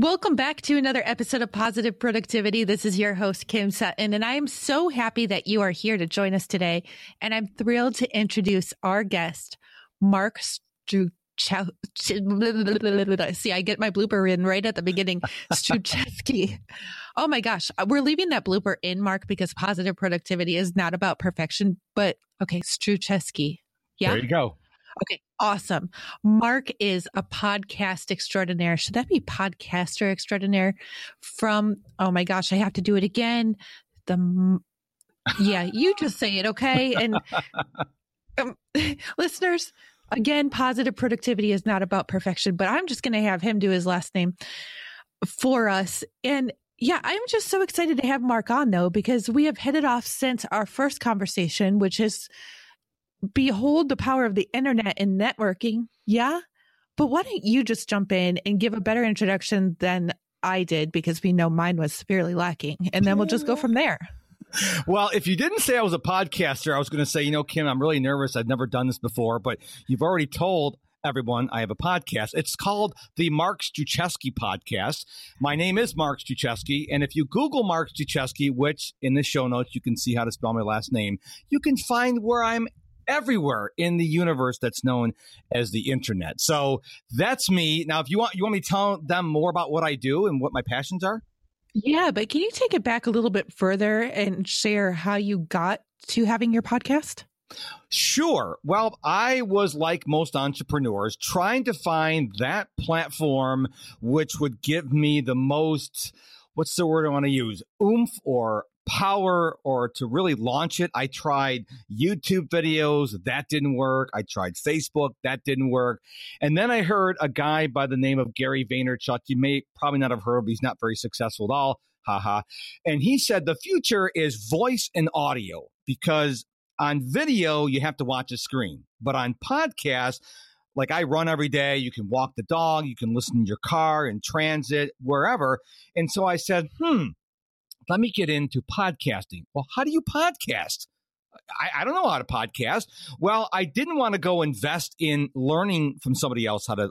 Welcome back to another episode of Positive Productivity. This is your host, Kim Sutton, and I am so happy that you are here to join us today. And I'm thrilled to introduce our guest, Mark Struchowski. See, I get my blooper in right at the beginning. Struchowski. Oh my gosh. We're leaving that blooper in, Mark, because positive productivity is not about perfection, but okay, Struchowski. Yeah. There you go. Okay. Awesome. Mark is a podcast extraordinaire. Should that be podcaster extraordinaire from, oh my gosh, I have to do it again. Yeah, you just say it. Okay. And listeners, again, positive productivity is not about perfection, but I'm just going to have him do his last name for us. And yeah, I'm just so excited to have Mark on though, because we have hit it off since our first conversation, which is behold the power of the internet and networking. Yeah. But why don't you just jump in and give a better introduction than I did, because we know mine was severely lacking, and then we'll just go from there. Well, if you didn't say I was a podcaster, I was going to say, you know, Kim, I'm really nervous. I've never done this before, but you've already told everyone I have a podcast. It's called the Mark Struchowski Podcast. My name is Mark Struchowski, and if you Google Mark Struchowski, which in the show notes, you can see how to spell my last name, you can find where I'm everywhere in the universe that's known as the internet. So that's me. Now, if you want me to tell them more about what I do and what my passions are? Yeah, but can you take it back a little bit further and share how you got to having your podcast? Sure. Well, I was like most entrepreneurs trying to find that platform which would give me the most, what's the word I want to use? Oomph or power, or to really launch it. I tried YouTube videos. That didn't work. I tried Facebook. That didn't work. And then I heard a guy by the name of Gary Vaynerchuk. You may probably not have heard of him. He's not very successful at all. Haha. And he said the future is voice and audio, because on video, you have to watch a screen. But on podcasts, like I run every day, you can walk the dog, you can listen in your car, in transit, wherever. And so I said, let me get into podcasting. Well, how do you podcast? I don't know how to podcast. Well, I didn't want to go invest in learning from somebody else how to,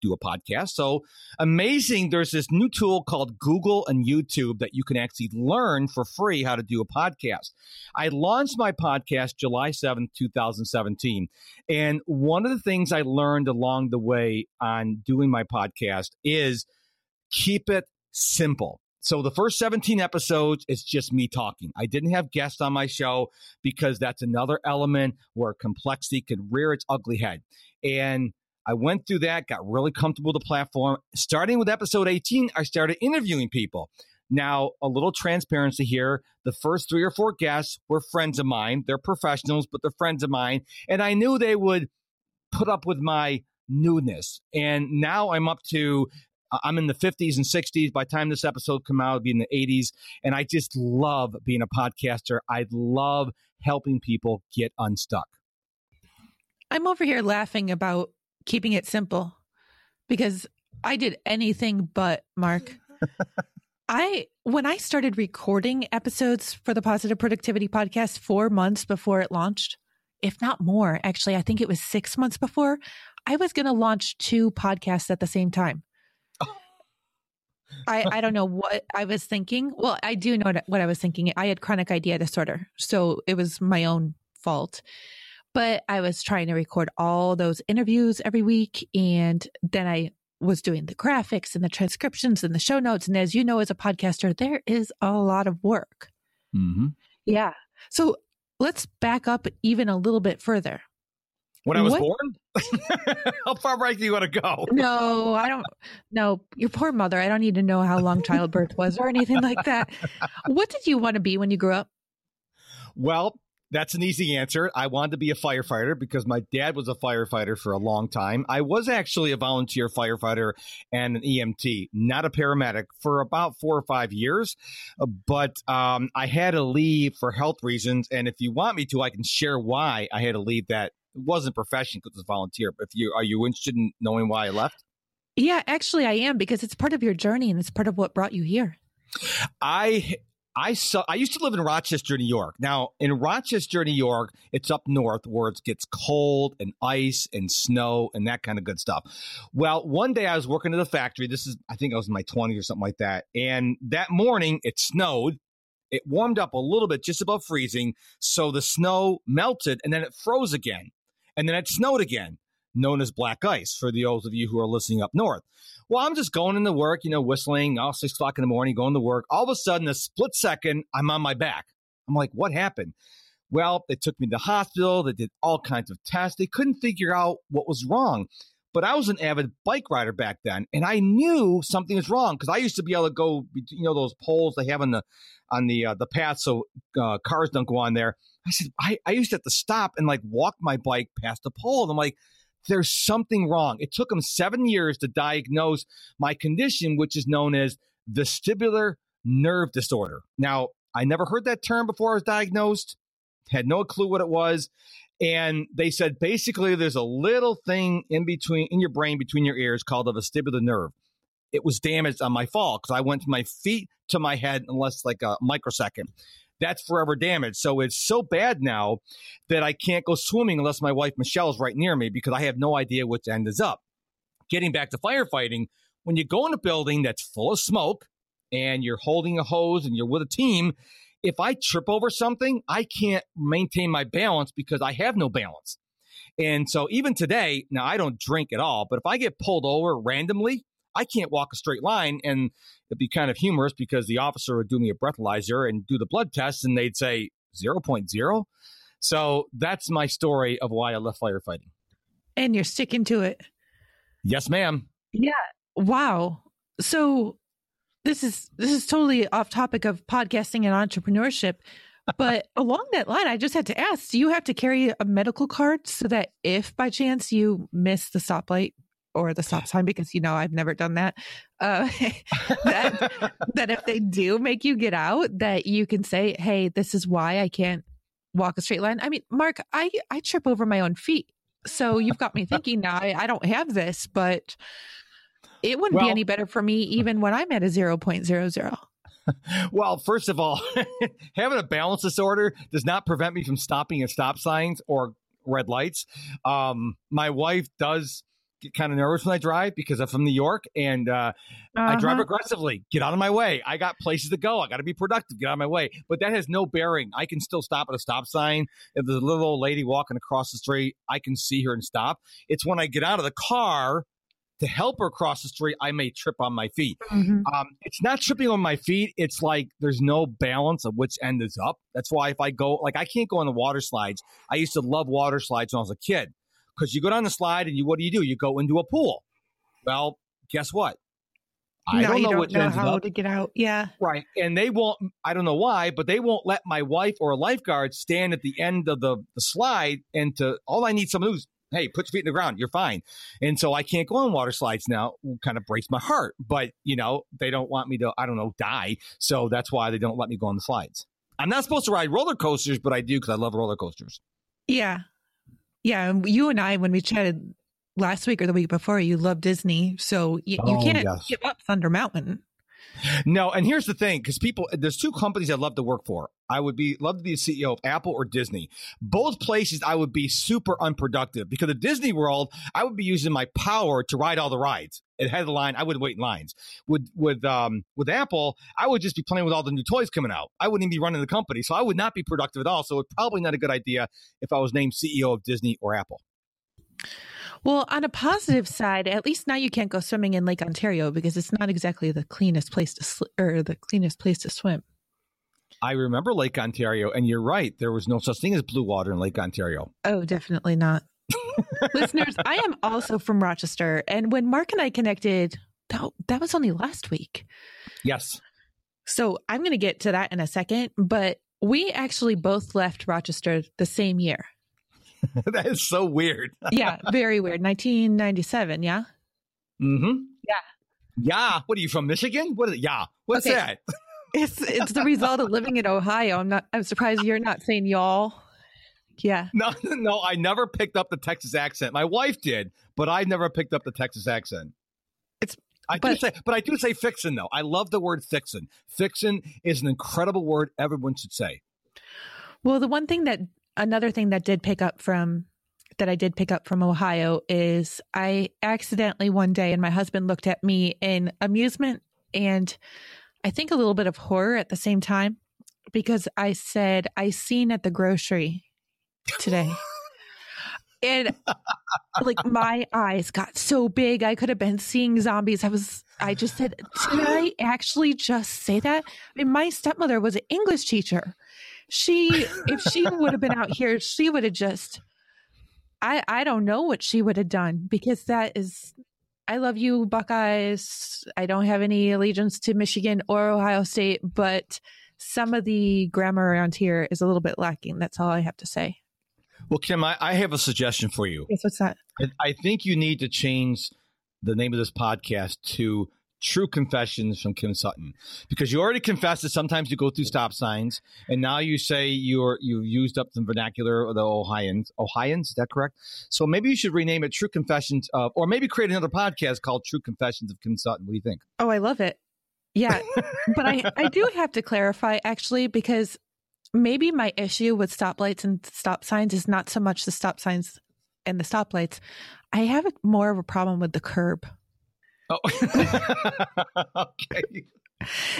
do a podcast. So amazing. There's this new tool called Google and YouTube that you can actually learn for free how to do a podcast. I launched my podcast July 7th, 2017. And one of the things I learned along the way on doing my podcast is keep it simple. So the first 17 episodes, it's just me talking. I didn't have guests on my show because that's another element where complexity could rear its ugly head. And I went through that, got really comfortable with the platform. Starting with episode 18, I started interviewing people. Now, a little transparency here. The first 3 or 4 guests were friends of mine. They're professionals, but they're friends of mine. And I knew they would put up with my newness. And now I'm in the 50s and 60s. By the time this episode comes out, it'll be in the 80s. And I just love being a podcaster. I love helping people get unstuck. I'm over here laughing about keeping it simple because I did anything but, Mark. When I started recording episodes for the Positive Productivity Podcast 4 months before it launched, if not more, actually, I think it was 6 months before, I was going to launch 2 podcasts at the same time. I don't know what I was thinking. Well, I do know what I was thinking. I had chronic idea disorder, so it was my own fault. But I was trying to record all those interviews every week, and then I was doing the graphics and the transcriptions and the show notes. And as you know, as a podcaster, there is a lot of work. Mm-hmm. Yeah. So let's back up even a little bit further. When I was born? How far back do you want to go? No, I don't know. Your poor mother. I don't need to know how long childbirth was or anything like that. What did you want to be when you grew up? Well, That's an easy answer. I wanted to be a firefighter because my dad was a firefighter for a long time. I was actually a volunteer firefighter and an EMT, not a paramedic, for about 4 or 5 years. But I had to leave for health reasons. And if you want me to, I can share why I had to leave that. It wasn't professional because it was volunteer. But if are you interested in knowing why I left? Yeah, actually, I am, because it's part of your journey and it's part of what brought you here. I used to live in Rochester, New York. Now, in Rochester, New York, it's up north where it gets cold and ice and snow and that kind of good stuff. Well, one day I was working at a factory. I think I was in my 20s or something like that. And that morning it snowed. It warmed up a little bit, just above freezing. So the snow melted and then it froze again. And then it snowed again, known as black ice for those of you who are listening up north. Well, I'm just going into work, whistling, 6 o'clock in the morning, going to work. All of a sudden, a split second, I'm on my back. I'm like, what happened? Well, they took me to the hospital. They did all kinds of tests. They couldn't figure out what was wrong. But I was an avid bike rider back then, and I knew something was wrong because I used to be able to go, those poles they have on the path so cars don't go on there. I said, I used to have to stop and like walk my bike past the pole. And I'm like, there's something wrong. It took them 7 years to diagnose my condition, which is known as vestibular nerve disorder. Now, I never heard that term before I was diagnosed, had no clue what it was. And they said, basically, there's a little thing in your brain, between your ears called the vestibular nerve. It was damaged on my fall because I went from my feet to my head in less like a microsecond. That's forever damaged. So it's so bad now that I can't go swimming unless my wife, Michelle, is right near me because I have no idea which end is up. Getting back to firefighting, when you go in a building that's full of smoke and you're holding a hose and you're with a team, if I trip over something, I can't maintain my balance because I have no balance. And so even today, now I don't drink at all, but if I get pulled over randomly, I can't walk a straight line, and it'd be kind of humorous because the officer would do me a breathalyzer and do the blood test, and they'd say 0.0. So that's my story of why I left firefighting. And you're sticking to it. Yes, ma'am. Yeah. Wow. So this is totally off topic of podcasting and entrepreneurship, but along that line, I just had to ask, do you have to carry a medical card so that if by chance you miss the stoplight or the stop sign, because, I've never done that, that if they do make you get out, that you can say, hey, this is why I can't walk a straight line. I mean, Mark, I trip over my own feet. So you've got me thinking now, I don't have this, but it wouldn't be any better for me even when I'm at a 0.00. Well, first of all, having a balance disorder does not prevent me from stopping at stop signs or red lights. My wife does get kind of nervous when I drive because I'm from New York and I drive aggressively. Get out of my way. I got places to go. I got to be productive. Get out of my way. But that has no bearing. I can still stop at a stop sign. If there's a little old lady walking across the street, I can see her and stop. It's when I get out of the car to help her cross the street, I may trip on my feet. Mm-hmm. It's not tripping on my feet. It's like there's no balance of which end is up. That's why if I go, I can't go on the water slides. I used to love water slides when I was a kid. Because you go down the slide and what do? You go into a pool. Well, guess what? I don't know how to get out. Yeah. Right. And they won't, I don't know why, but they won't let my wife or a lifeguard stand at the end of the slide. And all I need someone who's, hey, put your feet in the ground. You're fine. And so I can't go on water slides now. It kind of breaks my heart. But, they don't want me to, I don't know, die. So that's why they don't let me go on the slides. I'm not supposed to ride roller coasters, but I do because I love roller coasters. Yeah. Yeah, you and I, when we chatted last week or the week before, you love Disney, so you can't give up Thunder Mountain. No, and here's the thing, because there's two companies I'd love to work for. I would love to be the CEO of Apple or Disney. Both places I would be super unproductive, because at Disney World, I would be using my power to ride all the rides. Ahead of the line, I would wait in lines. With Apple, I would just be playing with all the new toys coming out. I wouldn't even be running the company, so I would not be productive at all. So it's probably not a good idea if I was named CEO of Disney or Apple. Well, on a positive side, at least now you can't go swimming in Lake Ontario because it's not exactly the cleanest place to swim. I remember Lake Ontario, and you're right. There was no such thing as blue water in Lake Ontario. Oh, definitely not. Listeners, I am also from Rochester. And when Mark and I connected, that was only last week. Yes. So I'm going to get to that in a second. But We actually both left Rochester the same year. That is so weird. Yeah, very weird. 1997, yeah? Mm-hmm. Yeah. Yeah. What are you from, Michigan? What is it? Yeah. What's okay. that? It's the result of living in Ohio. I'm surprised you're not saying y'all. Yeah. No, I never picked up the Texas accent. My wife did, but I never picked up the Texas accent. I do say fixin' though. I love the word fixin'. Fixin' is an incredible word everyone should say. Well, another thing that I did pick up from Ohio is I accidentally one day, and my husband looked at me in amusement and I think a little bit of horror at the same time, because I said, I seen at the grocery today. And like my eyes got so big, I could have been seeing zombies. I just said, did I actually just say that? I mean, my stepmother was an English teacher. If she would have been out here, she would have just, I don't know what she would have done, because that is, I love you, Buckeyes. I don't have any allegiance to Michigan or Ohio State, but some of the grammar around here is a little bit lacking. That's all I have to say. Well, Kim, I have a suggestion for you. Yes, what's that? I think you need to change the name of this podcast to True Confessions from Kim Sutton, because you already confessed that sometimes you go through stop signs, and now you say you used up the vernacular of the Ohioans, is that correct? So maybe you should rename it True Confessions of, or maybe create another podcast called True Confessions of Kim Sutton. What do you think? Oh, I love it. Yeah. But I do have to clarify, actually, because maybe my issue with stoplights and stop signs is not so much the stop signs and the stoplights. I have more of a problem with the curb. Oh, okay.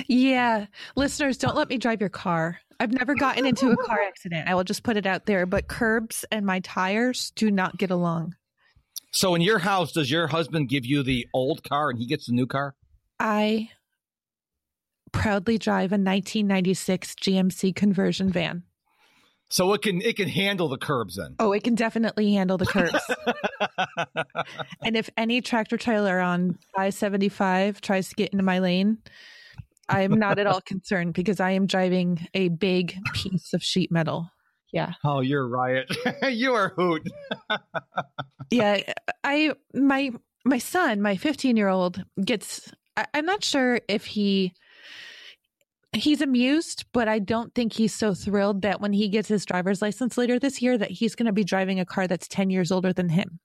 Yeah. Listeners, don't let me drive your car. I've never gotten into a car accident. I will just put it out there. But curbs and my tires do not get along. So in your house, does your husband give you the old car and he gets the new car? I proudly drive a 1996 GMC conversion van. So it can handle the curbs then. Oh, it can definitely handle the curbs. And if any tractor trailer on I-75 tries to get into my lane, I am not at all concerned, because I am driving a big piece of sheet metal. Yeah. Oh, you're a riot. You are a hoot. Yeah. My son, my 15-year-old gets, I'm not sure if he's amused, but I don't think he's so thrilled that when he gets his driver's license later this year that he's going to be driving a car that's 10 years older than him.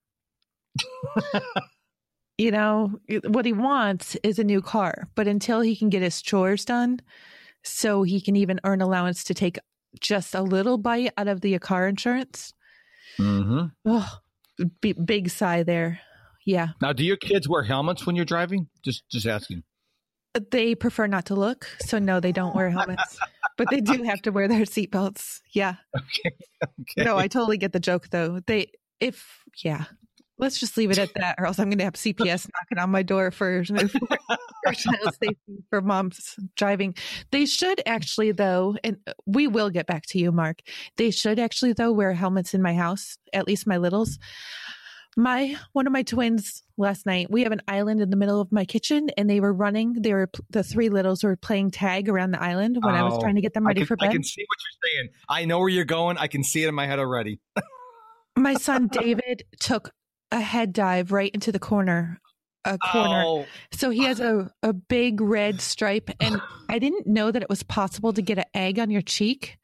You know, what he wants is a new car, but until he can get his chores done so he can even earn allowance to take just a little bite out of the car insurance. Mm-hmm. Oh, big sigh there. Yeah. Now, do your kids wear helmets when you're driving? Just asking. They prefer not to look. So no, they don't wear helmets, but they do have to wear their seatbelts. Yeah. Okay. No, I totally get the joke though. Let's just leave it at that, or else I'm going to have CPS knocking on my door for child safety, for moms driving. They should actually though, and we will get back to you, Mark, they should actually though wear helmets in my house, at least my littles. One of my twins last night, we have an island in the middle of my kitchen, and they were running. The three littles were playing tag around the island when I was trying to get them ready for bed. I can see what you're saying. I know where you're going. I can see it in my head already. My son, David, took a head dive right into the corner. Oh. So he has a big red stripe, and I didn't know that it was possible to get an egg on your cheek,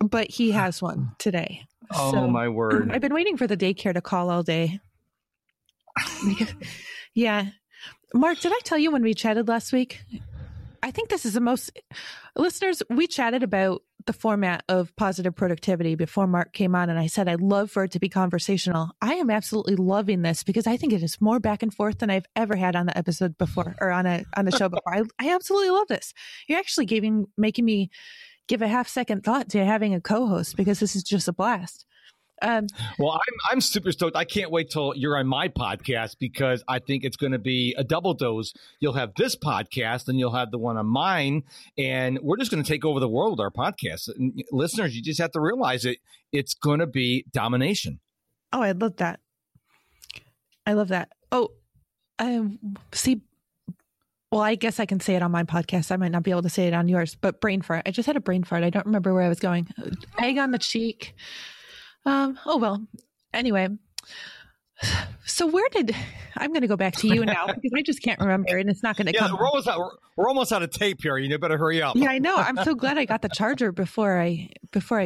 but he has one today. Oh, so, my word. I've been waiting for the daycare to call all day. Yeah. Mark, did I tell you when we chatted last week? I think this is the most... Listeners, we chatted about the format of positive productivity before Mark came on, and I said I'd love for it to be conversational. I am absolutely loving this, because I think it is more back and forth than I've ever had on the episode before, or on a show before. I absolutely love this. You're actually making me... give a half-second thought to having a co-host, because this is just a blast. Well, I'm super stoked. I can't wait till you're on my podcast, because I think it's going to be a double dose. You'll have this podcast, and you'll have the one on mine, and we're just going to take over the world with our podcast. And listeners, you just have to realize it. It's going to be domination. Oh, I love that. I love that. Oh, see, Well, I guess I can say it on my podcast. I might not be able to say it on yours, but brain fart. I just had a brain fart. I don't remember where I was going. Egg on the cheek. Oh, well, anyway. So I'm going to go back to you now because I just can't remember and it's not going to come. We're almost out of tape here. You better hurry up. Yeah, I know. I'm so glad I got the charger before I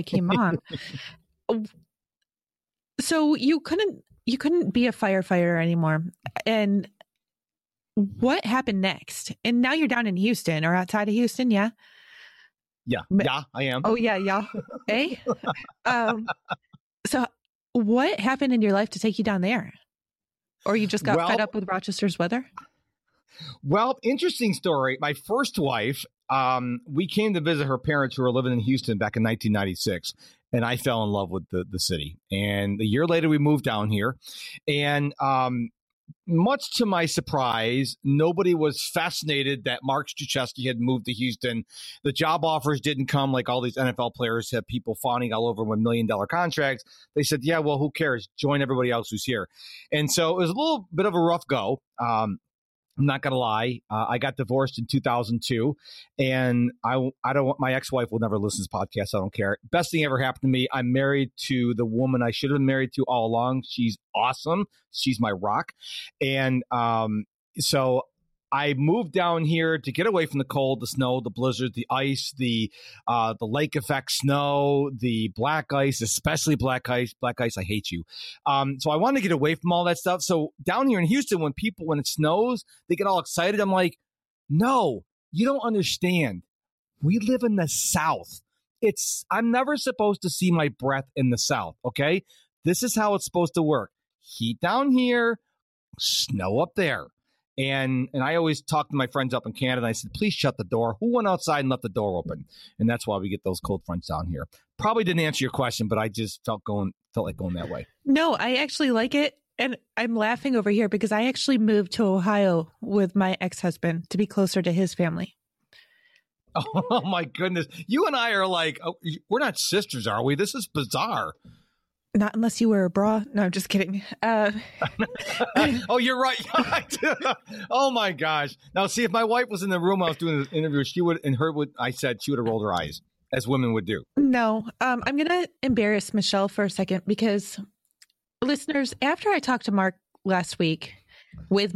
came on. So you couldn't be a firefighter anymore. And what happened next? And now you're down in Houston or outside of Houston. Yeah. Yeah. Yeah, I am. Oh yeah. Yeah. Hey. So what happened in your life to take you down there? Or you just got fed up with Rochester's weather? Well, interesting story. My first wife, we came to visit her parents who were living in Houston back in 1996. And I fell in love with the city. And a year later, we moved down here. And much to my surprise, nobody was fascinated that Mark Struchowski had moved to Houston. The job offers didn't come like all these NFL players have people fawning all over with $1 million contracts. They said, yeah, well, who cares? Join everybody else who's here. And so it was a little bit of a rough go. I'm not going to lie. I got divorced in 2002 and I don't want, my ex-wife will never listen to this podcast. I don't care. Best thing ever happened to me. I'm married to the woman I should have been married to all along. She's awesome. She's my rock. And so I moved down here to get away from the cold, the snow, the blizzard, the ice, the lake effect snow, the black ice, especially black ice. I hate you. So I wanted to get away from all that stuff. So down here in Houston, when it snows, they get all excited. I'm like, no, you don't understand. We live in the South. I'm never supposed to see my breath in the South. Okay. This is how it's supposed to work. Heat down here, snow up there. And I always talk to my friends up in Canada, and I said, please shut the door. Who went outside and left the door open? And that's why we get those cold fronts down here. Probably didn't answer your question, but I just felt like going that way. No, I actually like it. And I'm laughing over here because I actually moved to Ohio with my ex-husband to be closer to his family. Oh, my goodness. You and I are like, we're not sisters, are we? This is bizarre. Not unless you wear a bra. No, I'm just kidding. Oh, you're right. Oh, my gosh. Now, see, if my wife was in the room, I was doing this interview, she would have rolled her eyes, as women would do. No, I'm going to embarrass Michelle for a second because, listeners, after I talked to Mark last week, we had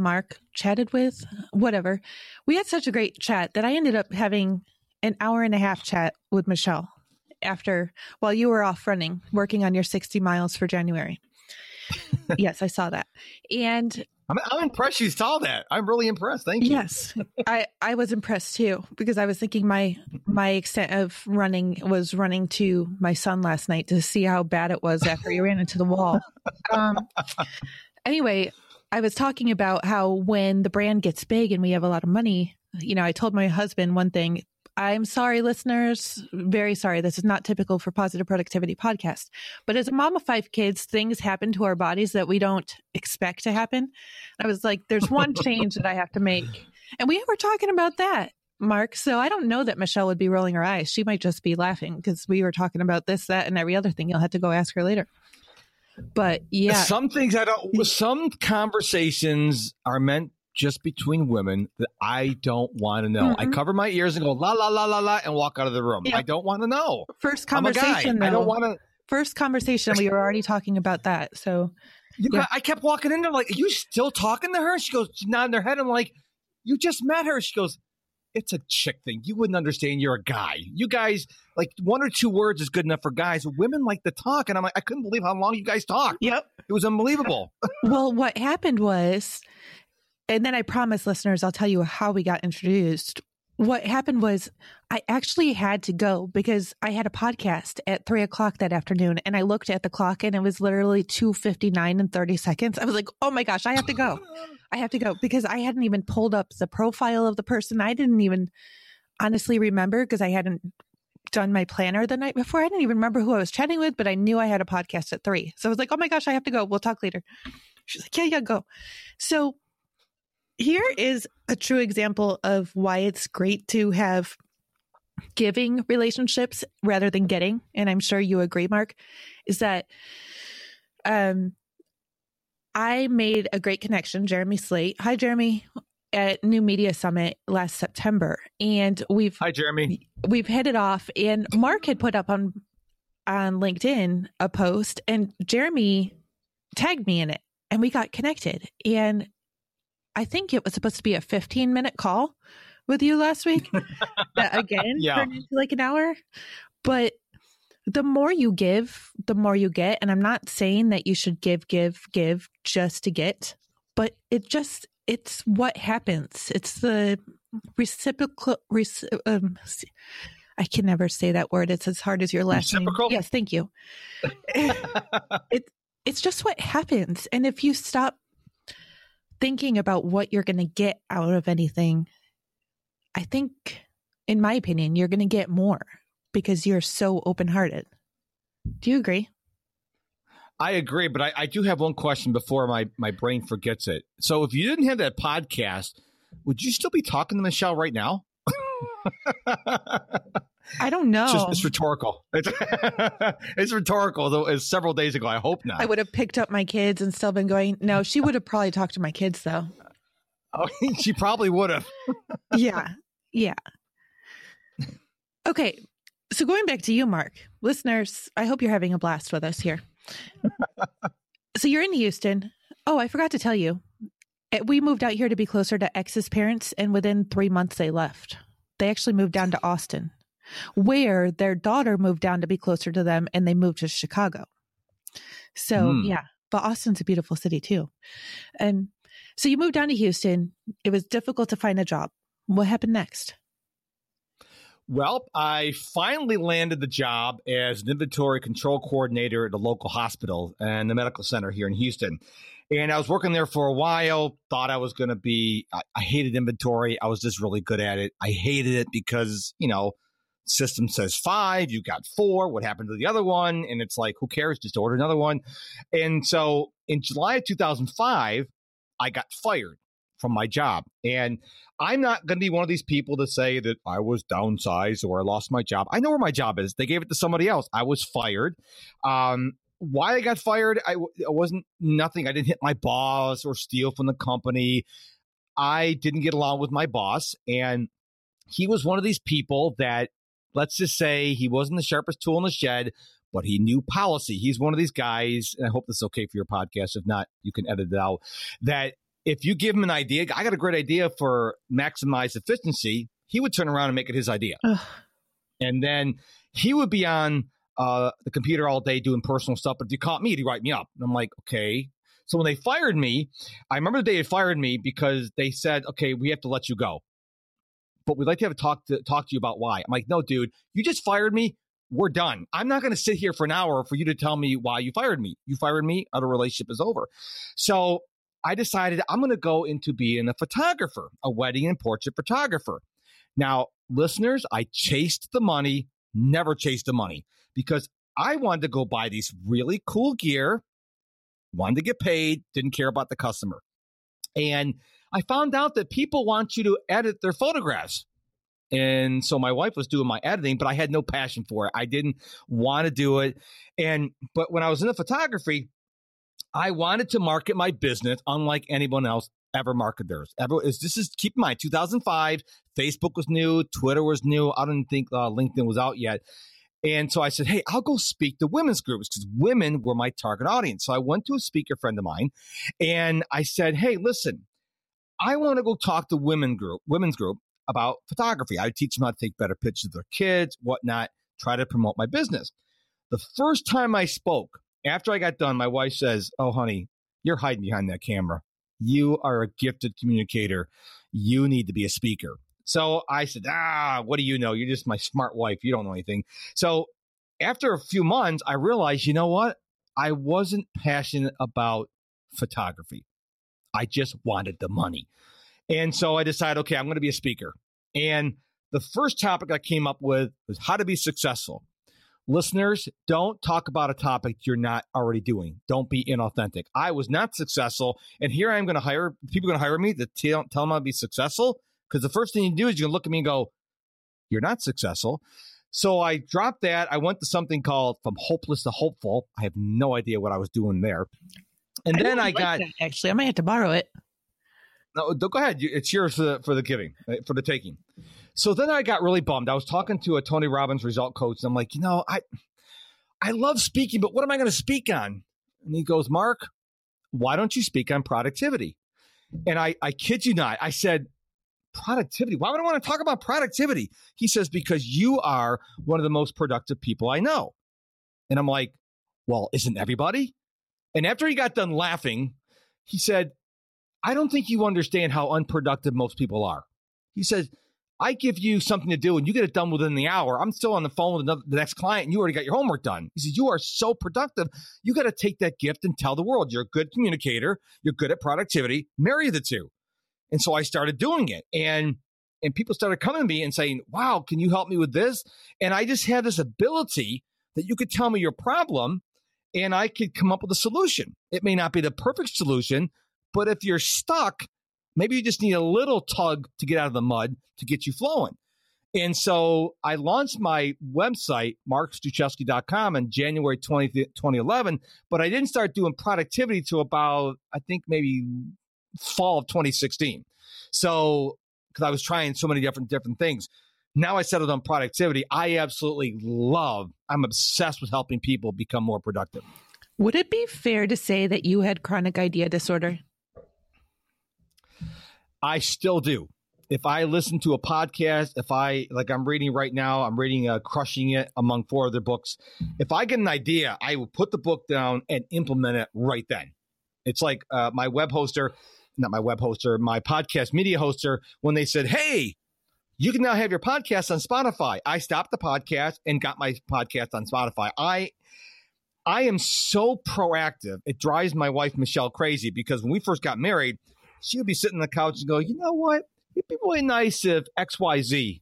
such a great chat that I ended up having an hour and a half chat with Michelle. While you were off running, working on your 60 miles for January. Yes, I saw that. And I'm impressed you saw that. I'm really impressed. Thank you. Yes, I was impressed too, because I was thinking my extent of running was running to my son last night to see how bad it was after he ran into the wall. Anyway, I was talking about how when the brand gets big and we have a lot of money, you know, I told my husband one thing. I'm sorry, listeners. Very sorry. This is not typical for Positive Productivity Podcast. But as a mom of 5 kids, things happen to our bodies that we don't expect to happen. I was like, there's one change that I have to make. And we were talking about that, Mark. So I don't know that Michelle would be rolling her eyes. She might just be laughing because we were talking about this, that, and every other thing. You'll have to go ask her later. But yeah. Some conversations are meant just between women that I don't want to know. Mm-hmm. I cover my ears and go la la la la la and walk out of the room. Yeah. I don't want to know. First conversation, though. I don't want to. First conversation, we were already talking about that. So yeah. I kept walking in there like, are you still talking to her? She goes, she's nodding her head. I'm like, you just met her. She goes, it's a chick thing. You wouldn't understand. You're a guy. You guys, like 1 or 2 words is good enough for guys. Women like to talk. And I'm like, I couldn't believe how long you guys talked. Yep. It was unbelievable. Well, what happened was, and then I promise listeners, I'll tell you how we got introduced. What happened was I actually had to go because I had a podcast at 3:00 that afternoon and I looked at the clock and it was literally 2:59 and 30 seconds. I was like, oh my gosh, I have to go. I have to go because I hadn't even pulled up the profile of the person. I didn't even honestly remember because I hadn't done my planner the night before. I didn't even remember who I was chatting with, but I knew I had a podcast at 3:00. So I was like, oh my gosh, I have to go. We'll talk later. She's like, yeah, go. So here is a true example of why it's great to have giving relationships rather than getting. And I'm sure you agree, Mark, is that I made a great connection, Jeremy Slate. Hi, Jeremy. at New Media Summit last September, and we've we've hit it off. And Mark had put up on LinkedIn a post, and Jeremy tagged me in it, and we got connected. And I think it was supposed to be a 15-minute call with you last week that again turned into like an hour. But the more you give, the more you get. And I'm not saying that you should give just to get, but it just, it's what happens. It's the reciprocal, I can never say that word. It's as hard as your last name. Yes, thank you. It's just what happens. And if you stop thinking about what you're going to get out of anything, I think, in my opinion, you're going to get more because you're so open-hearted. Do you agree? I agree, but I do have one question before my brain forgets it. So if you didn't have that podcast, would you still be talking to Michelle right now? I don't know. It's rhetorical. It's rhetorical, though. It's several days ago. I hope not. I would have picked up my kids and still been going. No, she would have probably talked to my kids, though. Oh, she probably would have. Yeah. Okay. So going back to you, Mark, listeners, I hope you're having a blast with us here. So you're in Houston. Oh, I forgot to tell you. We moved out here to be closer to X's parents, and within 3 months they left. They actually moved down to Austin, where their daughter moved down to be closer to them, and they moved to Chicago. So yeah, but Austin's a beautiful city too. And so you moved down to Houston. It was difficult to find a job. What happened next? Well, I finally landed the job as an inventory control coordinator at a local hospital and the medical center here in Houston. And I was working there for a while, thought I was going to be, I hated inventory. I was just really good at it. I hated it because, you know, system says 5, you got 4, what happened to the other one? And it's like, who cares? Just order another one. And so in July of 2005, I got fired from my job. And I'm not going to be one of these people to say that I was downsized or I lost my job. I know where my job is. They gave it to somebody else. I was fired. Why I got fired, it wasn't nothing. I didn't hit my boss or steal from the company. I didn't get along with my boss. And he was one of these people that, let's just say, he wasn't the sharpest tool in the shed, but he knew policy. He's one of these guys, and I hope this is okay for your podcast. If not, you can edit it out, that if you give him an idea, I got a great idea for maximize efficiency, he would turn around and make it his idea. Ugh. And then he would be on the computer all day doing personal stuff. But if you caught me, he'd write me up. And I'm like, okay. So when they fired me, I remember the day they fired me because they said, okay, we have to let you go, but we'd like to have a talk to you about why. I'm like, no, dude, you just fired me. We're done. I'm not going to sit here for an hour for you to tell me why you fired me. You fired me. Our relationship is over. So I decided I'm going to go into being a photographer, a wedding and portrait photographer. Now, listeners, I chased the money, never chased the money, because I wanted to go buy these really cool gear, wanted to get paid, didn't care about the customer. And I found out that people want you to edit their photographs. And so my wife was doing my editing, but I had no passion for it. I didn't want to do it. But when I was in the photography, I wanted to market my business unlike anyone else ever marketed theirs. Keep in mind, 2005, Facebook was new, Twitter was new. I didn't think LinkedIn was out yet. And so I said, hey, I'll go speak to women's groups because women were my target audience. So I went to a speaker friend of mine and I said, hey, listen, I want to go talk to women's group about photography. I teach them how to take better pictures of their kids, whatnot, try to promote my business. The first time I spoke, after I got done, my wife says, oh, honey, you're hiding behind that camera. You are a gifted communicator. You need to be a speaker. So I said, what do you know? You're just my smart wife. You don't know anything. So after a few months, I realized, you know what? I wasn't passionate about photography. I just wanted the money. And so I decided, okay, I'm going to be a speaker. And the first topic I came up with was how to be successful. Listeners, don't talk about a topic you're not already doing. Don't be inauthentic. I was not successful, and here I am going to hire people going to hire me to tell them how to be successful, because the first thing you do is you look at me and go, you're not successful. So I dropped that. I went to something called From Hopeless to Hopeful. I have no idea what I was doing there. And I got that, actually. I might have to borrow it. No, go ahead. It's yours for the giving, for the taking. So then I got really bummed. I was talking to a Tony Robbins result coach, and I'm like, you know, I love speaking, but what am I going to speak on? And he goes, Mark, why don't you speak on productivity? And I kid you not, I said, productivity? Why would I want to talk about productivity? He says, because you are one of the most productive people I know. And I'm like, well, isn't everybody? And after he got done laughing, he said, I don't think you understand how unproductive most people are. He says, I give you something to do and you get it done within the hour. I'm still on the phone with the next client and you already got your homework done. He says, you are so productive. You got to take that gift and tell the world. You're a good communicator. You're good at productivity. Marry the two. And so I started doing it. And people started coming to me and saying, wow, can you help me with this? And I just had this ability that you could tell me your problem and I could come up with a solution. It may not be the perfect solution, but if you're stuck, maybe you just need a little tug to get out of the mud to get you flowing. And so I launched my website, markstruchowski.com, in January 2011, but I didn't start doing productivity till about, I think, maybe fall of 2016. So, because I was trying so many different things. Now I settled on productivity. I absolutely love, I'm obsessed with helping people become more productive. Would it be fair to say that you had chronic idea disorder? I still do. If I listen to a podcast, I'm reading right now, I'm reading Crushing It, among four other books. If I get an idea, I will put the book down and implement it right then. It's like my podcast media hoster, when they said, hey, you can now have your podcast on Spotify. I stopped the podcast and got my podcast on Spotify. I am so proactive. It drives my wife, Michelle, crazy because when we first got married, she would be sitting on the couch and go, you know what? It'd be really nice if X, Y, Z.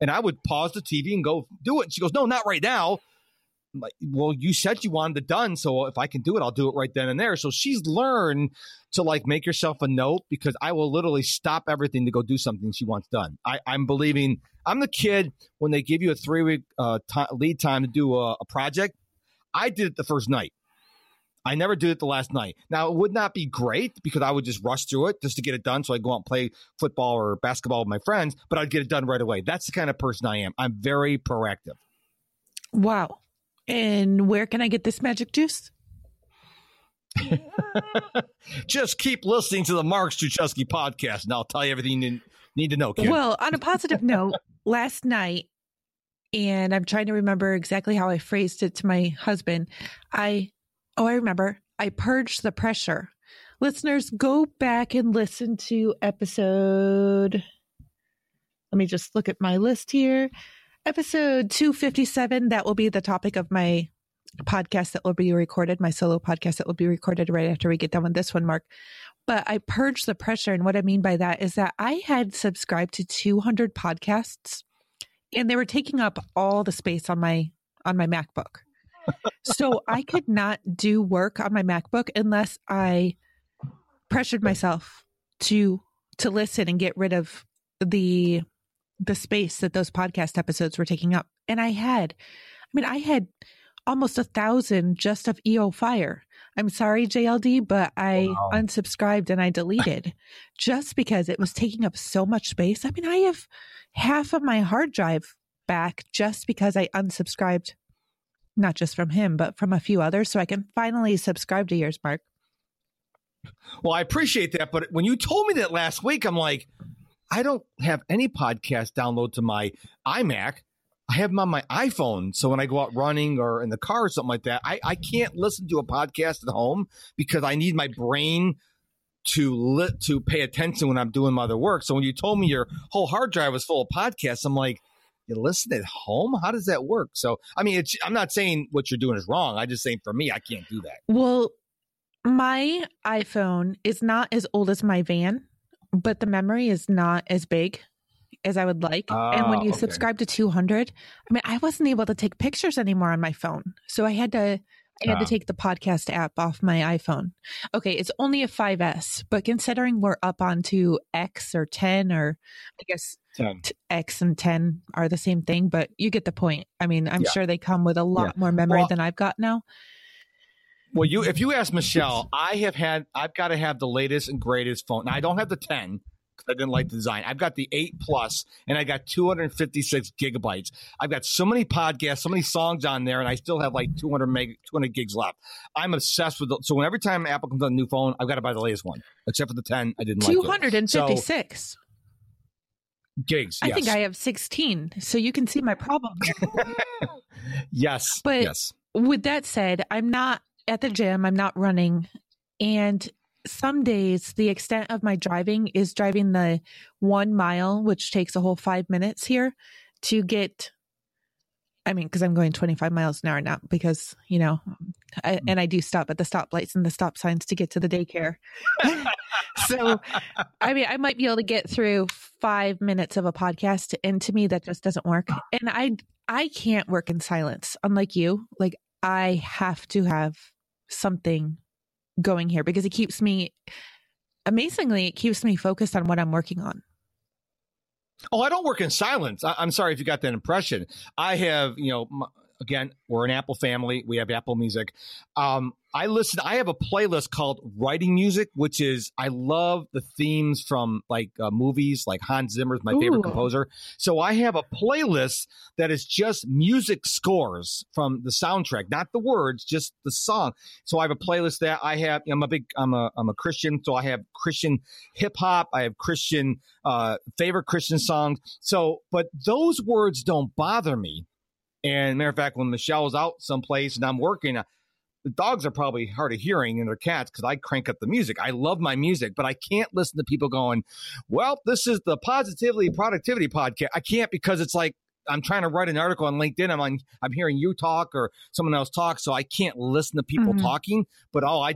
And I would pause the TV and go do it. And she goes, no, not right now. I'm like, well, you said you wanted it done. So if I can do it, I'll do it right then and there. So she's learned to make herself a note because I will literally stop everything to go do something she wants done. I'm believing I'm the kid when they give you a 3-week lead time to do a project. I did it the first night. I never did it the last night. Now, it would not be great because I would just rush through it just to get it done so I go out and play football or basketball with my friends, but I'd get it done right away. That's the kind of person I am. I'm very proactive. Wow. And where can I get this magic juice? Just keep listening to the Mark Struchowski podcast, and I'll tell you everything you need to know, kid. Well, on a positive note, last night, and I'm trying to remember exactly how I phrased it to my husband, I remember. I purged the pressure. Listeners, go back and listen to episode. Let me just look at my list here. Episode 257. That will be the topic of my podcast that will be recorded, my solo podcast that will be recorded right after we get done with this one, Mark. But I purged the pressure. And what I mean by that is that I had subscribed to 200 podcasts and they were taking up all the space on my MacBook. So I could not do work on my MacBook unless I pressured myself to listen and get rid of the space that those podcast episodes were taking up. And I had almost 1,000 just of EO Fire. I'm sorry, JLD, but I unsubscribed and I deleted just because it was taking up so much space. I mean, I have half of my hard drive back just because I unsubscribed. Not just from him, but from a few others. So I can finally subscribe to yours, Mark. Well, I appreciate that. But when you told me that last week, I'm like, I don't have any podcast download to my iMac. I have them on my iPhone. So when I go out running or in the car or something like that, I can't listen to a podcast at home because I need my brain to pay attention when I'm doing my other work. So when you told me your whole hard drive was full of podcasts, I'm like, you listen at home? How does that work? So, I mean, I'm not saying what you're doing is wrong. I'm just saying for me, I can't do that. Well, my iPhone is not as old as my van, but the memory is not as big as I would like. And when you subscribe to 200, I mean, I wasn't able to take pictures anymore on my phone. So I had to take the podcast app off my iPhone. Okay, it's only a 5S, but considering we're up onto X or 10 or I guess 10. X and 10 are the same thing, but you get the point. I mean, I'm sure they come with a lot more memory than I've got now. Well, if you ask Michelle, I've got to have the latest and greatest phone. Now, I don't have the 10 because I didn't like the design. I've got the 8 Plus, and I got 256 gigabytes. I've got so many podcasts, so many songs on there, and I still have like 200 gigs left. I'm obsessed with it. So every time Apple comes out with a new phone, I've got to buy the latest one, except for the 10. I didn't like it. 256. So, gigs. Yes. I think I have 16, so you can see my problem. Yes. But yes. With that said, I'm not at the gym, I'm not running. And some days the extent of my driving is driving the 1 mile, which takes a whole 5 minutes here to get, I mean, because I'm going 25 miles an hour now because, you know, and I do stop at the stoplights and the stop signs to get to the daycare. So, I mean, I might be able to get through 5 minutes of a podcast. And to me, that just doesn't work. And I can't work in silence, unlike you. Like, I have to have something going here because it keeps me, amazingly, it keeps me focused on what I'm working on. Oh, I don't work in silence. I'm sorry if you got that impression. I have, you know, again, we're an Apple family. We have Apple Music. I have a playlist called Writing Music, which is, I love the themes from like movies, like Hans Zimmer is my favorite composer. So I have a playlist that is just music scores from the soundtrack, not the words, just the song. So I have a playlist that I have, I'm a Christian. So I have Christian hip hop. I have Christian, favorite Christian songs. So, but those words don't bother me. And matter of fact, when Michelle's out someplace and I'm working, the dogs are probably hard of hearing and their cats because I crank up the music. I love my music, but I can't listen to people going, well, this is the Positively Productivity Podcast. I can't because it's like I'm trying to write an article on LinkedIn. I'm hearing you talk or someone else talk, so I can't listen to people talking. But I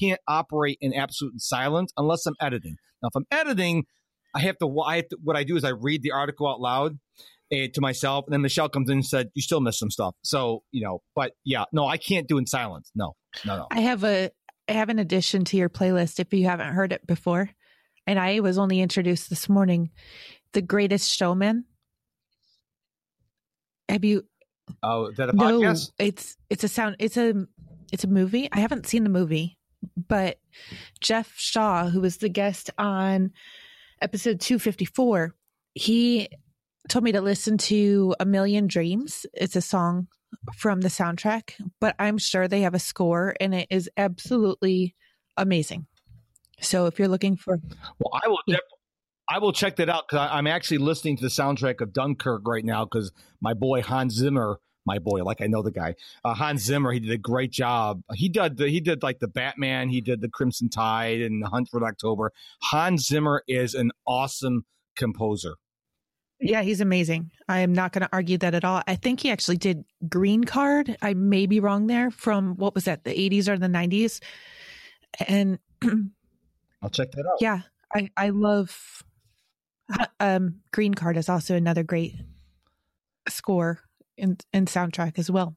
can't operate in absolute silence unless I'm editing. Now, if I'm editing, what I do is I read the article out loud to myself, and then Michelle comes in and said, you still missed some stuff. So, you know, but yeah, no, I can't do in silence. No. I have an addition to your playlist if you haven't heard it before. And I was only introduced this morning, The Greatest Showman. Have you? Oh, is that a podcast? No, it's a movie. I haven't seen the movie, but Jeff Shaw, who was the guest on episode 254, he told me to listen to A Million Dreams. It's a song from the soundtrack, but I'm sure they have a score and it is absolutely amazing. So if you're looking for... Well, I will check that out because I'm actually listening to the soundtrack of Dunkirk right now because my boy Hans Zimmer, like I know the guy, Hans Zimmer, he did a great job. He did like the Batman, he did the Crimson Tide and the Hunt for October. Hans Zimmer is an awesome composer. Yeah, he's amazing. I am not going to argue that at all. I think he actually did Green Card. I may be wrong there, from what was that, the 80s or the 90s? And I'll check that out. Yeah, I love Green Card is also another great score and soundtrack as well.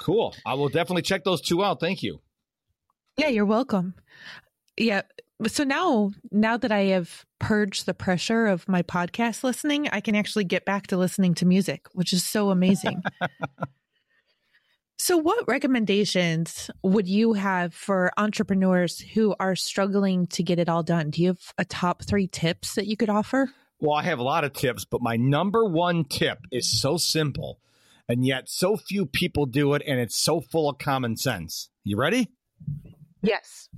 Cool. I will definitely check those two out. Thank you. Yeah, you're welcome. Yeah. So now that I have purged the pressure of my podcast listening, I can actually get back to listening to music, which is so amazing. So what recommendations would you have for entrepreneurs who are struggling to get it all done? Do you have a top 3 tips that you could offer? Well, I have a lot of tips, but my number one tip is so simple, and yet so few people do it, and it's so full of common sense. You ready? Yes.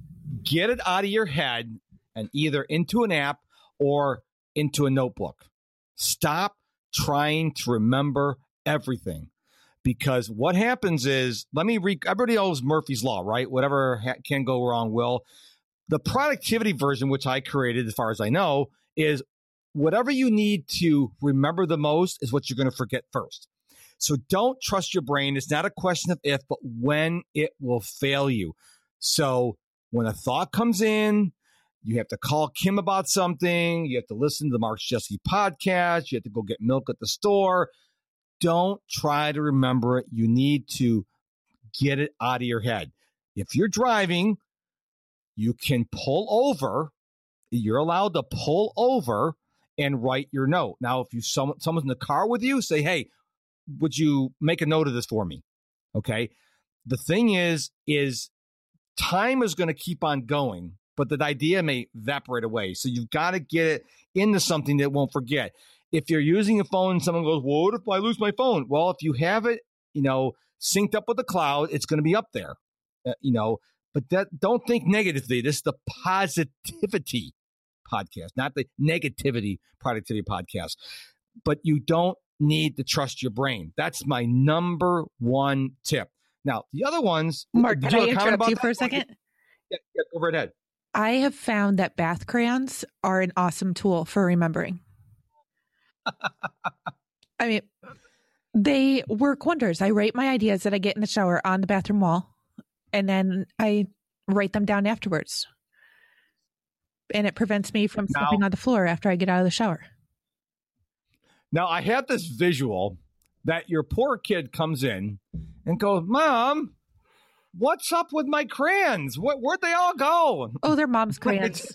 Get it out of your head and either into an app or into a notebook. Stop trying to remember everything, because what happens is, everybody knows Murphy's Law, right? Whatever can go wrong will. The productivity version, which I created as far as I know, is whatever you need to remember the most is what you're going to forget first. So don't trust your brain. It's not a question of if, but when it will fail you. So when a thought comes in, you have to call Kim about something. You have to listen to the Mark Struchowski podcast. You have to go get milk at the store. Don't try to remember it. You need to get it out of your head. If you're driving, you can pull over. You're allowed to pull over and write your note. Now, if someone's in the car with you, say, hey, would you make a note of this for me? Okay. The thing is Time is going to keep on going, but that idea may evaporate away. So you've got to get it into something that won't forget. If you're using a phone and someone goes, well, what if I lose my phone? Well, if you have it, synced up with the cloud, it's going to be up there, but don't think negatively. This is the positivity podcast, not the negativity productivity podcast, but you don't need to trust your brain. That's my number one tip. Now, the other ones... Mark, can I interrupt you for a second? Yeah, go right ahead. I have found that bath crayons are an awesome tool for remembering. I mean, they work wonders. I write my ideas that I get in the shower on the bathroom wall, and then I write them down afterwards. And it prevents me from slipping on the floor after I get out of the shower. Now, I have this visual that your poor kid comes in and goes, Mom, what's up with my crayons? Where'd they all go? Oh, they're Mom's crayons.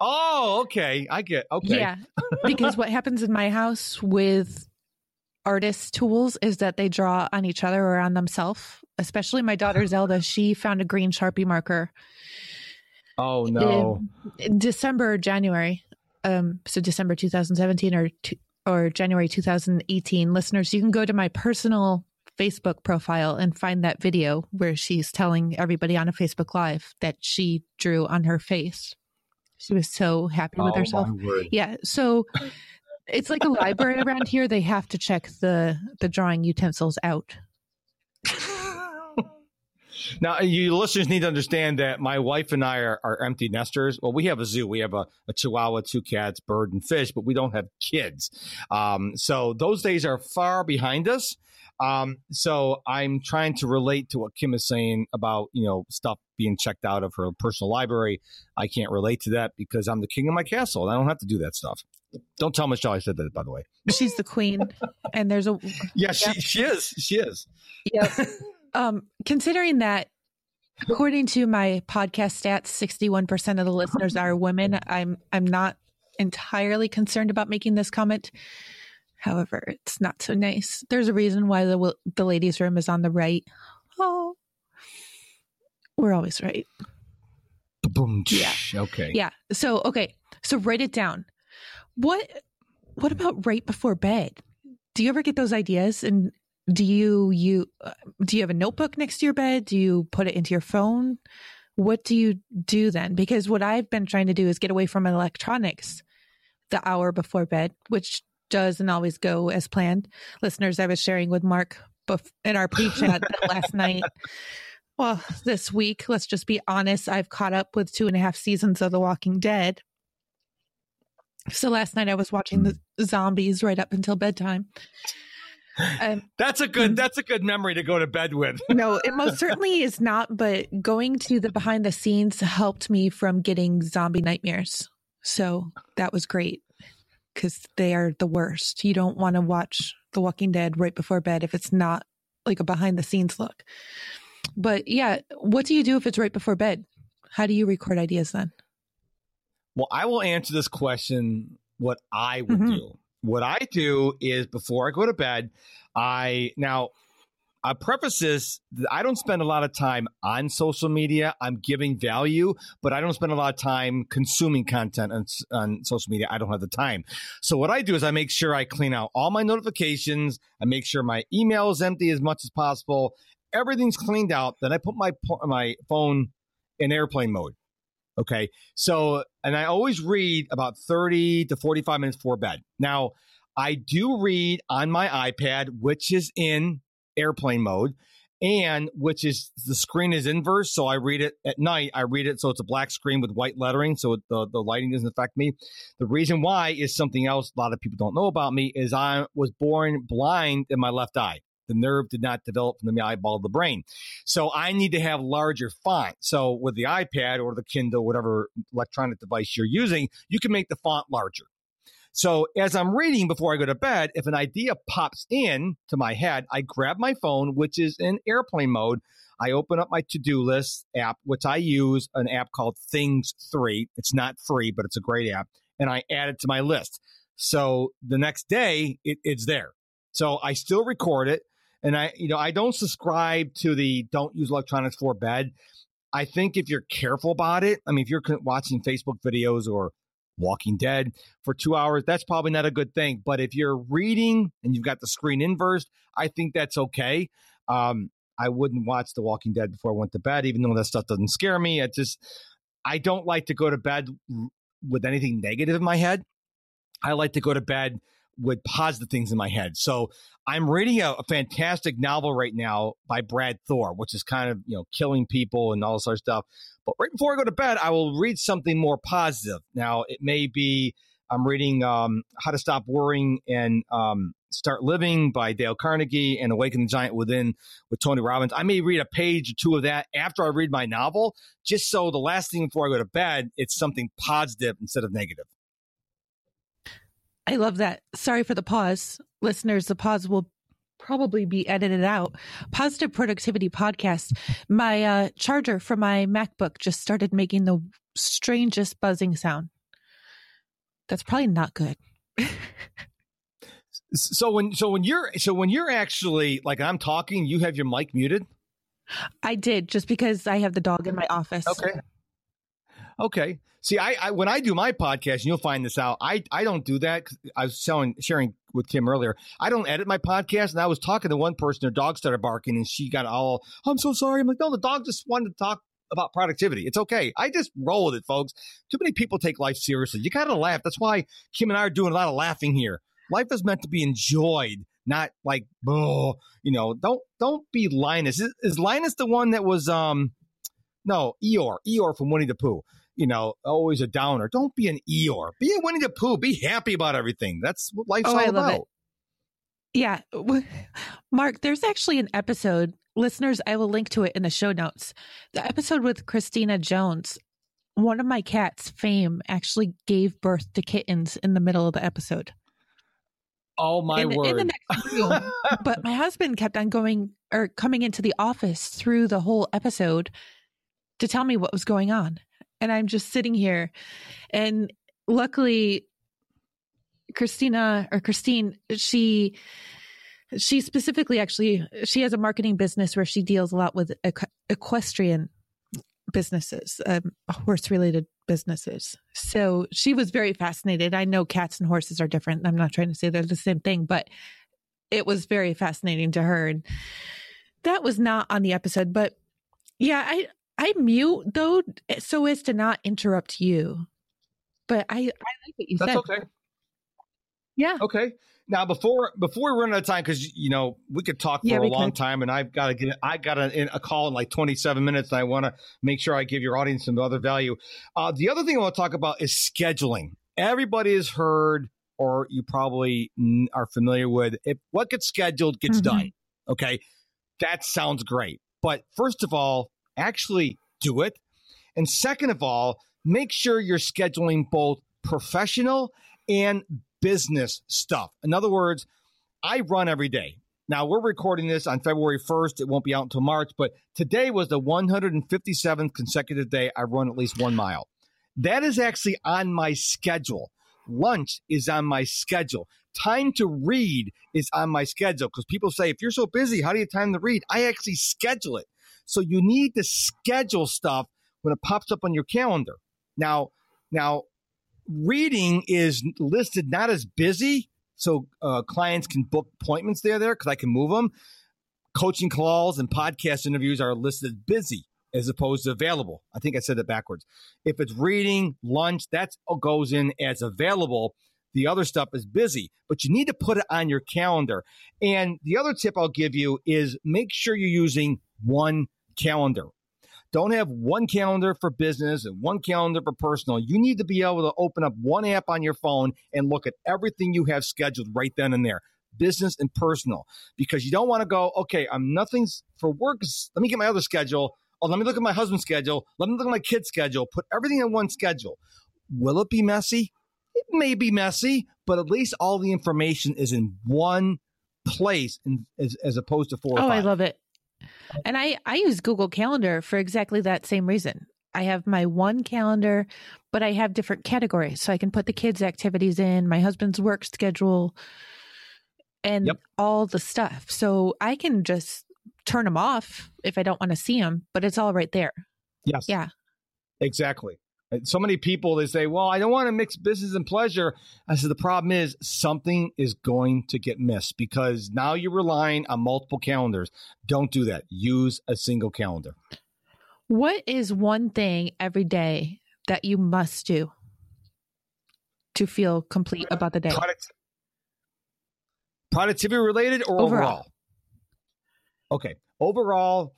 Oh, okay. I get okay. Yeah, because what happens in my house with artist tools is that they draw on each other or on themselves, especially my daughter Zelda. She found a green Sharpie marker. Oh, no. In December, January. So December 2017 or January 2018. Listeners, you can go to my personal Facebook profile and find that video where she's telling everybody on a Facebook Live that she drew on her face. She was so happy with herself. Yeah. So it's like a library around here. They have to check the drawing utensils out. Now, you listeners need to understand that my wife and I are empty nesters. Well, we have a zoo. We have a chihuahua, 2 cats, bird, and fish, but we don't have kids. So those days are far behind us. So I'm trying to relate to what Kim is saying about, stuff being checked out of her personal library. I can't relate to that because I'm the king of my castle and I don't have to do that stuff. Don't tell Michelle I said that, by the way. She's the queen. And there's a... Yeah, she is. She is. Yeah. Considering that, according to my podcast stats, 61% of the listeners are women. I'm not entirely concerned about making this comment. However, it's not so nice. There's a reason why the ladies' room is on the right. Oh, we're always right. Boom. Yeah. Okay. Yeah. So, okay. So write it down. What about right before bed? Do you ever get those ideas? And do you have a notebook next to your bed? Do you put it into your phone? What do you do then? Because what I've been trying to do is get away from electronics the hour before bed, which doesn't always go as planned. Listeners, I was sharing with Mark in our pre-chat last night. Well, this week, let's just be honest, I've caught up with 2.5 seasons of The Walking Dead. So last night I was watching the zombies right up until bedtime. That's a good memory to go to bed with. No, it most certainly is not, but going to the behind the scenes helped me from getting zombie nightmares. So that was great. Because they are the worst. You don't want to watch The Walking Dead right before bed if it's not like a behind the scenes look. But yeah, what do you do if it's right before bed? How do you record ideas then? Well, I will answer this question what I would do. What I do is before I go to bed, I preface this, I don't spend a lot of time on social media. I'm giving value, but I don't spend a lot of time consuming content on social media. I don't have the time. So what I do is I make sure I clean out all my notifications. I make sure my email is empty as much as possible. Everything's cleaned out. Then I put my phone in airplane mode. Okay. So, and I always read about 30 to 45 minutes before bed. Now, I do read on my iPad, which is in airplane mode, and which is the screen is inverse. So I read it at night. I read it so it's a black screen with white lettering. So the lighting doesn't affect me. The reason why is something else a lot of people don't know about me is I was born blind in my left eye. The nerve did not develop from the eyeball to the brain. So I need to have larger font. So with the iPad or the Kindle, whatever electronic device you're using, you can make the font larger. So as I'm reading before I go to bed, if an idea pops in to my head, I grab my phone, which is in airplane mode. I open up my to-do list app, which I use an app called Things 3. It's not free, but it's a great app. And I add it to my list. So the next day it's there. So I still record it. And I don't subscribe to the don't use electronics for bed. I think if you're careful about it, I mean, if you're watching Facebook videos or Walking Dead for 2 hours, that's probably not a good thing. But if you're reading and you've got the screen inversed, I think that's okay. I wouldn't watch The Walking Dead before I went to bed, even though that stuff doesn't scare me. I don't like to go to bed with anything negative in my head. I like to go to bed with positive things in my head. So I'm reading a fantastic novel right now by Brad Thor, which is kind of, you know, killing people and all this other stuff. But right before I go to bed, I will read something more positive. Now, it may be I'm reading How to Stop Worrying and Start Living by Dale Carnegie and Awaken the Giant Within with Tony Robbins. I may read a page or two of that after I read my novel, just so the last thing before I go to bed, it's something positive instead of negative. I love that. Sorry for the pause. Listeners, the pause will probably be edited out. Positive Productivity Podcast. My charger for my MacBook just started making the strangest buzzing sound. That's probably not good. So when you're actually, like, I'm talking, you have your mic muted? I did, just because I have the dog in my office. Okay. See, I when I do my podcast, and you'll find this out, I don't do that. I was sharing with Kim earlier. I don't edit my podcast, and I was talking to one person, her dog started barking, and she got all, "Oh, I'm so sorry." I'm like, no, the dog just wanted to talk about productivity. It's okay. I just roll with it, folks. Too many people take life seriously. You got to laugh. That's why Kim and I are doing a lot of laughing here. Life is meant to be enjoyed, not like, oh, you know, don't be Linus. Is Linus the one that was, no, Eeyore from Winnie the Pooh. You know, always a downer. Don't be an Eeyore. Be a Winnie the Pooh. Be happy about everything. That's what life's all about. It. Yeah. Mark, there's actually an episode. Listeners, I will link to it in the show notes. The episode with Christina Jones. One of my cats, Fame, actually gave birth to kittens in the middle of the episode. Oh, my word. In the next room. But my husband kept on coming into the office through the whole episode to tell me what was going on. And I'm just sitting here. And luckily, Christine, she specifically, actually, she has a marketing business where she deals a lot with equestrian businesses, horse-related businesses. So she was very fascinated. I know cats and horses are different. I'm not trying to say they're the same thing, but it was very fascinating to her. And that was not on the episode, but yeah, I mute, though, so as to not interrupt you. But I like what you said. That's okay. Yeah. Okay. Now, before we run out of time, because, you know, we could talk for a long time, and I've got to get I got a call in like 27 minutes, and I want to make sure I give your audience some other value. The other thing I want to talk about is scheduling. Everybody has heard, or you probably are familiar with, if what gets scheduled gets done. Okay. That sounds great. But first of all, actually do it. And second of all, make sure you're scheduling both professional and business stuff. In other words, I run every day. Now, we're recording this on February 1st. It won't be out until March, but today was the 157th consecutive day I run at least 1 mile. That is actually on my schedule. Lunch is on my schedule. Time to read is on my schedule, because people say, if you're so busy, how do you have time to read? I actually schedule it. So you need to schedule stuff when it pops up on your calendar. Now, reading is listed not as busy, so clients can book appointments there because I can move them. Coaching calls and podcast interviews are listed as busy as opposed to available. I think I said that backwards. If it's reading, lunch, that goes in as available. The other stuff is busy, but you need to put it on your calendar. And the other tip I'll give you is make sure you're using one calendar. Don't have one calendar for business and one calendar for personal. You need to be able to open up one app on your phone and look at everything you have scheduled right then and there, business and personal, because you don't want to go, okay, I'm nothing's for work. Let me get my other schedule. Oh, let me look at my husband's schedule. Let me look at my kid's schedule. Put everything in one schedule. Will it be messy? It may be messy, but at least all the information is in one place as opposed to four or five. I love it. And I use Google Calendar for exactly that same reason. I have my one calendar, but I have different categories. So I can put the kids' activities in, my husband's work schedule, and all the stuff. So I can just turn them off if I don't want to see them, but it's all right there. Yes. Yeah. Exactly. So many people, they say, well, I don't want to mix business and pleasure. I said, the problem is something is going to get missed because now you're relying on multiple calendars. Don't do that. Use a single calendar. What is one thing every day that you must do to feel complete about the day? Productivity related or overall? Okay. Overall,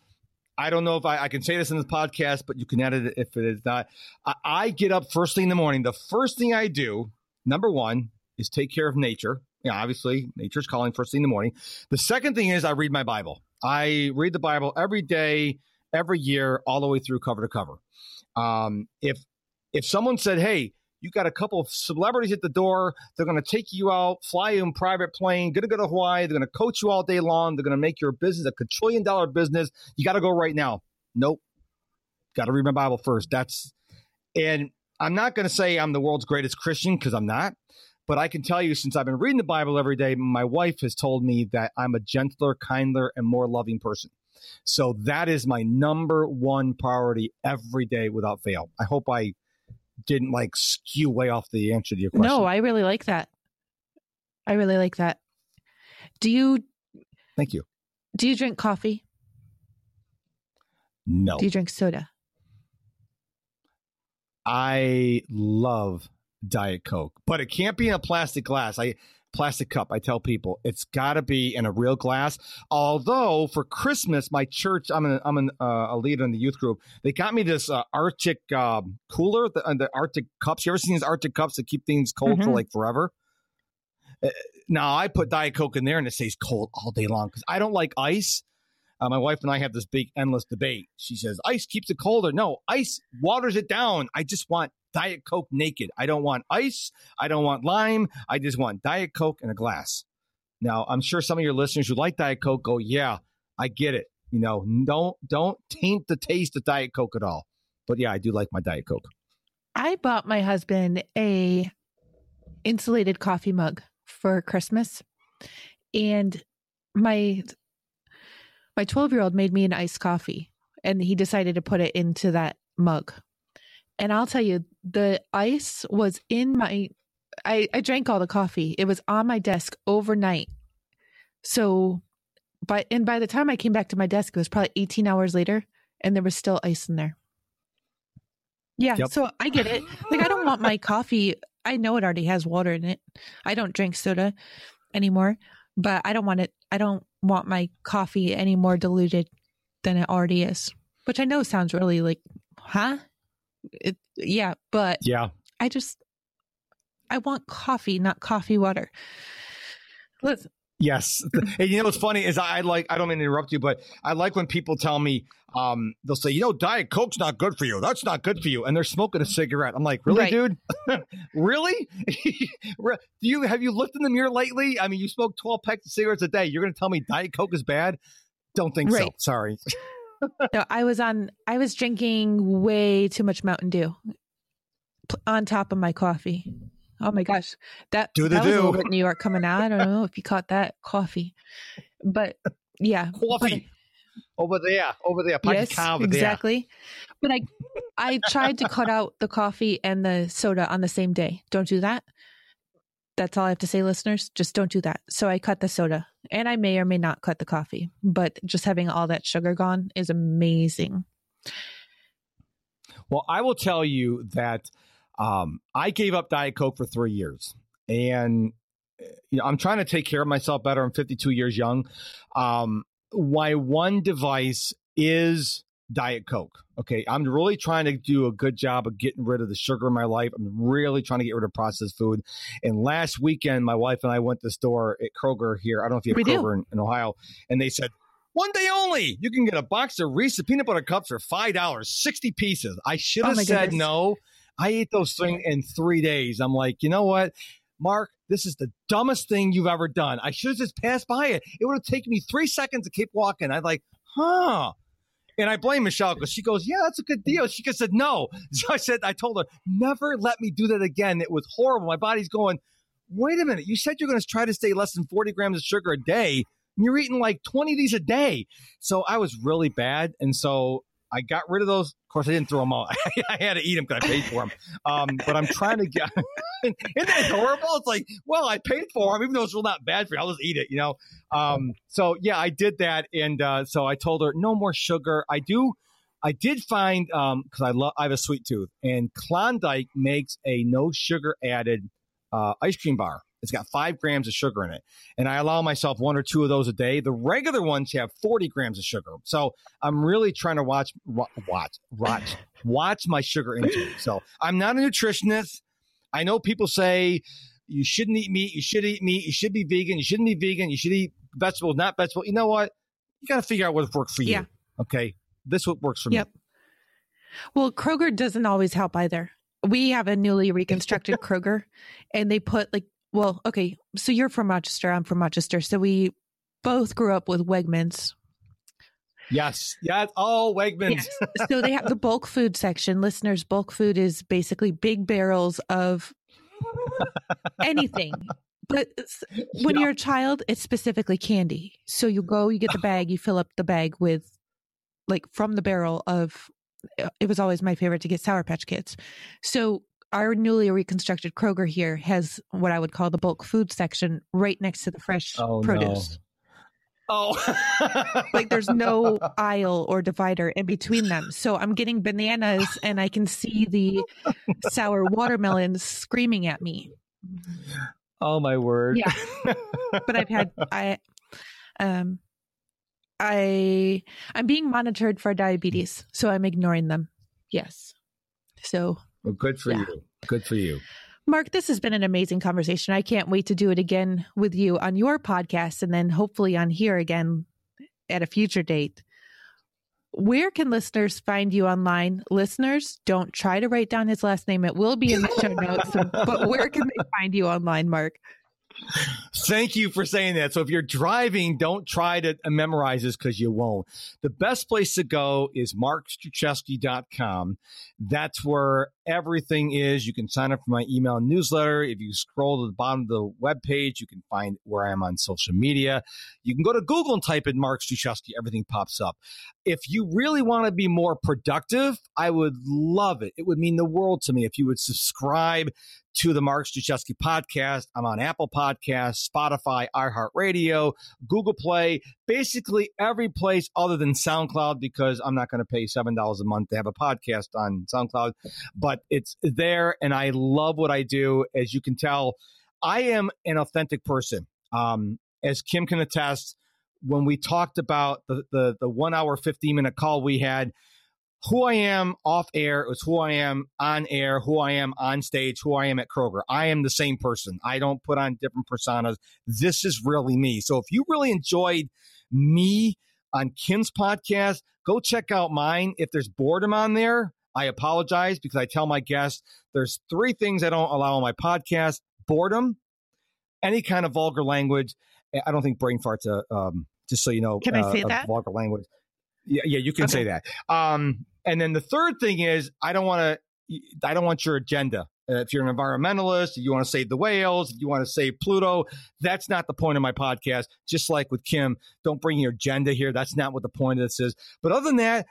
I don't know if I can say this in this podcast, but you can edit it if it is not. I get up first thing in the morning. The first thing I do, number one, is take care of nature. Yeah, obviously, nature's calling first thing in the morning. The second thing is I read my Bible. I read the Bible every day, every year, all the way through cover to cover. If someone said, hey, you got a couple of celebrities at the door. They're going to take you out, fly you in private plane, going to go to Hawaii. They're going to coach you all day long. They're going to make your business a $1 trillion business. You got to go right now. Nope. Got to read my Bible first. And I'm not going to say I'm the world's greatest Christian because I'm not. But I can tell you since I've been reading the Bible every day, my wife has told me that I'm a gentler, kinder, and more loving person. So that is my number one priority every day without fail. I hope I didn't skew way off the answer to your question. No, I really like that. Thank you. Do you drink coffee? No. Do you drink soda? I love Diet Coke, but it can't be in a plastic glass. Plastic cup. I tell people it's got to be in a real glass. Although for Christmas, my church, I'm a leader in the youth group. They got me this Arctic cooler, the Arctic cups. You ever seen these Arctic cups that keep things cold for forever? Now I put Diet Coke in there and it stays cold all day long because I don't like ice. My wife and I have this big endless debate. She says ice keeps it colder. No, ice waters it down. I just want Diet Coke naked. I don't want ice. I don't want lime. I just want Diet Coke in a glass. Now, I'm sure some of your listeners who like Diet Coke go, yeah, I get it. You know, don't taint the taste of Diet Coke at all. But yeah, I do like my Diet Coke. I bought my husband a insulated coffee mug for Christmas. And my 12-year-old made me an iced coffee. And he decided to put it into that mug. And I'll tell you, the ice was in I drank all the coffee. It was on my desk overnight. So, by the time I came back to my desk, it was probably 18 hours later, and there was still ice in there. Yeah, yep. So I get it. I don't want my coffee. I know it already has water in it. I don't drink soda anymore, but I don't want it. I don't want my coffee any more diluted than it already is, which I know sounds really huh? I want coffee, not coffee water. Listen. Yes. And you know what's funny is I don't mean to interrupt you, but I like when people tell me they'll say, Diet Coke's not good for you. That's not good for you. And they're smoking a cigarette. I'm like, really, dude? Really? Have you looked in the mirror lately? I mean, you smoke 12 packs of cigarettes a day. You're going to tell me Diet Coke is bad? Don't think so. Sorry. No, I was drinking way too much Mountain Dew on top of my coffee. Oh my gosh. That was a little bit New York coming out. I don't know if you caught that coffee, but yeah. Coffee over there. Yes, exactly. There. But I tried to cut out the coffee and the soda on the same day. Don't do that. That's all I have to say, listeners. Just don't do that. So I cut the soda and I may or may not cut the coffee, but just having all that sugar gone is amazing. Well, I will tell you that I gave up Diet Coke for 3 years and I'm trying to take care of myself better. I'm 52 years young. My one device is Diet Coke. Okay. I'm really trying to do a good job of getting rid of the sugar in my life. I'm really trying to get rid of processed food. And last weekend, my wife and I went to the store at Kroger here. I don't know if you have Kroger in Ohio. And they said, one day only, you can get a box of Reese's peanut butter cups for $5, 60 pieces. I should have said no. I ate those things in 3 days. I'm like, you know what, Mark, this is the dumbest thing you've ever done. I should have just passed by it. It would have taken me 3 seconds to keep walking. I'd like, huh? And I blame Michelle because she goes, yeah, that's a good deal. She just said no. So I told her, never let me do that again. It was horrible. My body's going, wait a minute. You said you're going to try to stay less than 40 grams of sugar a day. And you're eating 20 of these a day. So I was really bad. And so I got rid of those. Of course, I didn't throw them out. I had to eat them because I paid for them. But I'm trying to get – isn't that horrible? It's like, well, I paid for them. Even though it's real not bad for you, I'll just eat it, you know. So, yeah, I did that. And so I told her, no more sugar. I did find – because I have a sweet tooth. And Klondike makes a no sugar added ice cream bar. It's got 5 grams of sugar in it. And I allow myself one or two of those a day. The regular ones have 40 grams of sugar. So I'm really trying to watch my sugar intake. So I'm not a nutritionist. I know people say you shouldn't eat meat. You should eat meat. You should be vegan. You shouldn't be vegan. You should eat vegetables, not vegetables. You know what? You got to figure out what works for you. Yeah. Okay. This is what works for me. Well, Kroger doesn't always help either. We have a newly reconstructed Kroger and they put like, well, okay, so you're from Rochester. I'm from Rochester. So we both grew up with Wegmans. Yes. Yeah, all Wegmans. Yes. So they have the bulk food section. Listeners, bulk food is basically big barrels of anything. But when you're a child, it's specifically candy. So you go, you get the bag, you fill up the bag with, like, from the barrel of, it was always my favorite to get Sour Patch Kids. So our newly reconstructed Kroger here has what I would call the bulk food section right next to the fresh produce. No. Oh, like there's no aisle or divider in between them. So I'm getting bananas and I can see the sour watermelons screaming at me. Oh my word. Yeah. But I've had, I'm being monitored for diabetes, so I'm ignoring them. Yes. So well, good for you. Good for you. Mark, this has been an amazing conversation. I can't wait to do it again with you on your podcast and then hopefully on here again at a future date. Where can listeners find you online? Listeners, don't try to write down his last name. It will be in the show notes. But where can they find you online, Mark? Thank you for saying that. So if you're driving, don't try to memorize this because you won't. The best place to go is markstruchowski.com. That's where everything is. You can sign up for my email newsletter. If you scroll to the bottom of the webpage, you can find where I am on social media. You can go to Google and type in Mark Struchowski. Everything pops up. If you really want to be more productive, I would love it. It would mean the world to me if you would subscribe to the Mark Struchowski podcast. I'm on Apple Podcasts, Spotify, iHeartRadio, Google Play, basically every place other than SoundCloud, because I'm not going to pay $7 a month to have a podcast on SoundCloud, but it's there. And I love what I do. As you can tell, I am an authentic person. As Kim can attest, when we talked about the 1 hour, 15 minute call we had, who I am off air is who I am on air, who I am on stage, who I am at Kroger. I am the same person. I don't put on different personas. This is really me. So if you really enjoyed me on Kim's podcast, go check out mine. If there's boredom on there, I apologize because I tell my guests there's three things I don't allow on my podcast: boredom, any kind of vulgar language. I don't think brain farts, just so you know, can I say that? Vulgar language. Yeah, you can say that. And then the third thing is, I don't want your agenda. If you're an environmentalist, if you want to save the whales, if you want to save Pluto, that's not the point of my podcast. Just like with Kim, don't bring your agenda here. That's not what the point of this is. But other than that,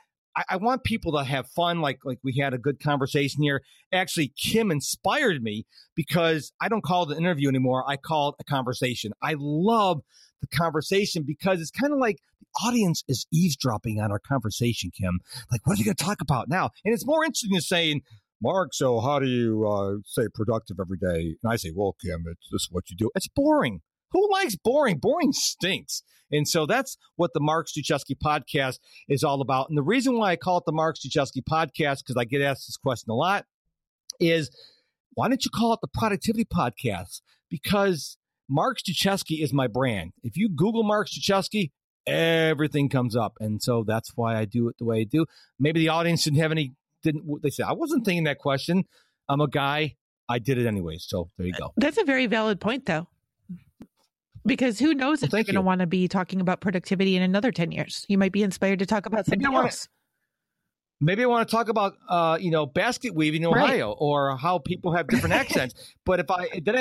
I want people to have fun. Like we had a good conversation here. Actually, Kim inspired me because I don't call it an interview anymore. I call it a conversation. I love the conversation because it's kind of like the audience is eavesdropping on our conversation, Kim. Like, what are you going to talk about now? And it's more interesting than saying, Mark, so how do you stay productive every day? And I say, well, Kim, this is what you do. It's boring. Who likes boring? Boring stinks. And so that's what the Mark Struchowski podcast is all about. And the reason why I call it the Mark Struchowski podcast, because I get asked this question a lot, is why don't you call it the productivity podcast? Because Mark Struchowski is my brand. If you Google Mark Struchowski, everything comes up. And so that's why I do it the way I do. Maybe the audience they said, I wasn't thinking that question. I'm a guy. I did it anyway. So there you go. That's a very valid point, though. Because who knows if you're going to want to be talking about productivity in another 10 years. You might be inspired to talk about something else. Maybe I want to talk about, basket weaving in Ohio, or how people have different accents. But if I have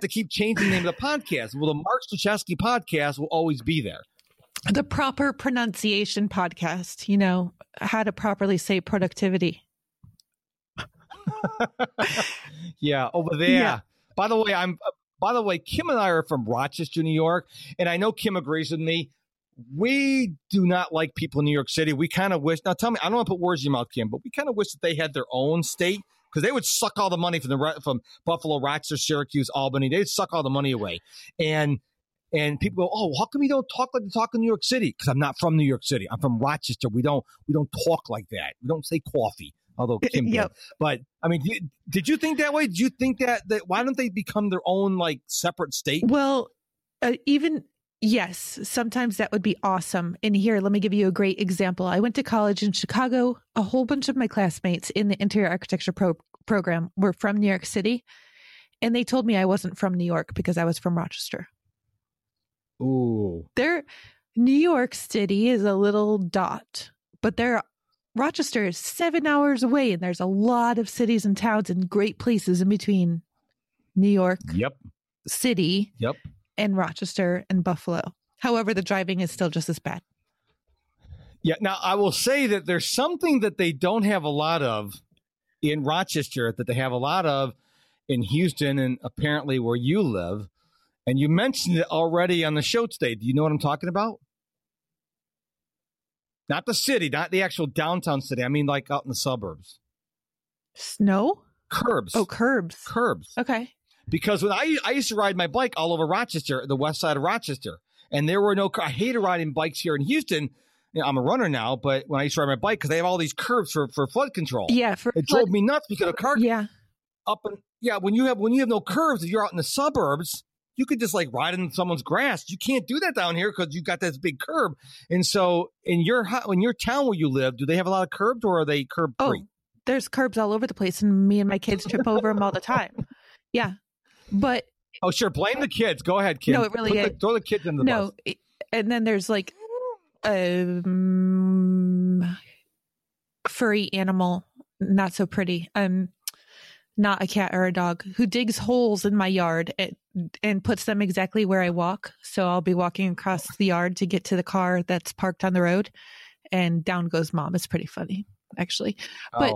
to keep changing the name of the podcast. Well, the Mark Struchowski podcast will always be there. The proper pronunciation podcast, you know, how to properly say productivity. Yeah, over there. Yeah. By the way, Kim and I are from Rochester, New York, and I know Kim agrees with me. We do not like people in New York City. We kind of wish, now tell me, I don't want to put words in your mouth, Kim, but we kind of wish that they had their own state, because they would suck all the money from Buffalo, Rochester, Syracuse, Albany. They'd suck all the money away. And people go, oh, how come you don't talk like you talk in New York City? Because I'm not from New York City. I'm from Rochester. We don't talk like that. We don't say coffee, although Kim did. Yep. But I mean, did you think that way? Did you think that why don't they become their own like separate state? Well, yes, sometimes that would be awesome. And here, let me give you a great example. I went to college in Chicago. A whole bunch of my classmates in the interior architecture program were from New York City. And they told me I wasn't from New York because I was from Rochester. Ooh. New York City is a little dot, but Rochester is 7 hours away, and there's a lot of cities and towns and great places in between New York City and Rochester and Buffalo. However, the driving is still just as bad. Yeah. Now, I will say that there's something that they don't have a lot of in Rochester that they have a lot of in Houston and apparently where you live. And you mentioned it already on the show today. Do you know what I'm talking about? Not the city, not the actual downtown city. I mean, like out in the suburbs. Snow? Curbs. Oh, curbs. Curbs. Okay. Because when I used to ride my bike all over Rochester, the west side of Rochester, and there were no – I hated riding bikes here in Houston. You know, I'm a runner now, but when I used to ride my bike, because they have all these curbs for flood control. Yeah. It drove me nuts because of car – yeah. When you have no curbs, if you're out in the suburbs – you could just like ride in someone's grass. You can't do that down here because you got this big curb. And so in your town where you live, do they have a lot of curbs or are they curb free? Oh, there's curbs all over the place, and me and my kids trip over them all the time. Yeah, but oh sure, blame the kids. Go ahead, kids. No, it really is. Throw the kids in the bus. No, and then there's like furry animal, not so pretty. Not a cat or a dog, who digs holes in my yard and puts them exactly where I walk. So I'll be walking across the yard to get to the car that's parked on the road, and down goes mom. It's pretty funny, actually. But